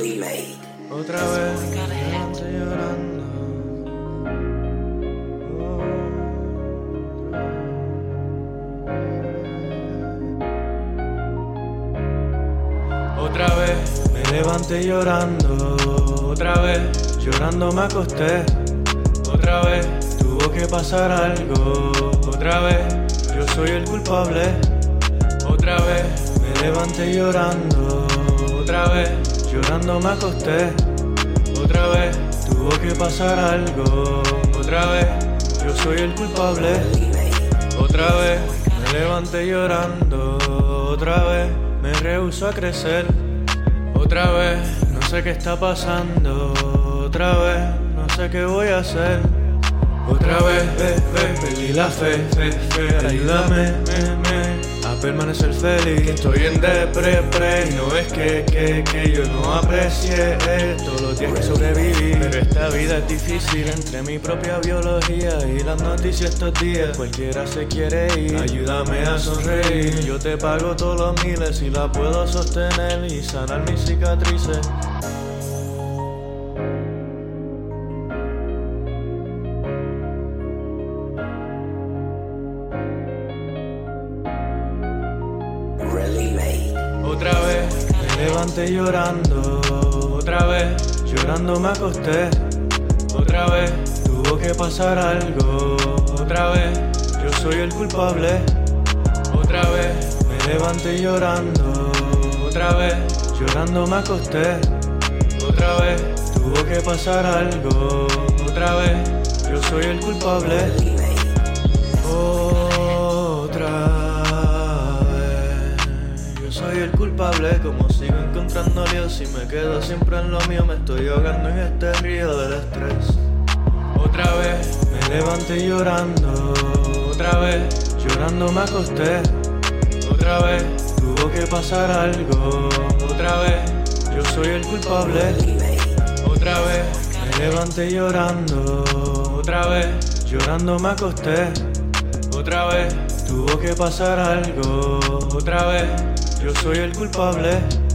actually made. Otra vez ando llorando. Otra vez me levanté llorando. Otra vez llorando me acosté. Otra vez tuvo que pasar algo. Otra vez yo soy el culpable. Otra vez me levanté llorando. Otra vez llorando me acosté. Otra vez tuvo que pasar algo. Otra vez yo soy el culpable. Otra vez me levanté llorando. Otra vez me rehusó a crecer. Otra vez no sé qué está pasando. Otra vez no sé qué voy a hacer. Otra vez perdí la fe. Ayúdame a permanecer feliz. Que estoy en depre. No es que yo no aprecie todos los días que sobreviví. Pero esta vida es difícil entre mi propia biología y las noticias estos días. Cualquiera se quiere ir. Ayúdame a sonreír. Yo te pago todos los miles y la puedo sostener y sanar mis cicatrices. Otra vez me levanté llorando. Otra vez llorando me acosté. Otra vez tuvo que pasar algo. Otra vez yo soy el culpable. Otra vez me levanté llorando. Otra vez llorando me acosté. Otra vez tuvo que pasar algo. Otra vez yo soy el culpable. Soy el culpable, como sigo encontrando líos. Si me quedo siempre en lo mío, me estoy ahogando en este río del estrés. Otra vez me levanté llorando. Otra vez llorando me acosté. Otra vez tuvo que pasar algo. Otra vez yo soy el culpable. Otra vez me levanté llorando. Otra vez llorando me acosté. Otra vez tuvo que pasar algo. Otra vez yo soy el culpable.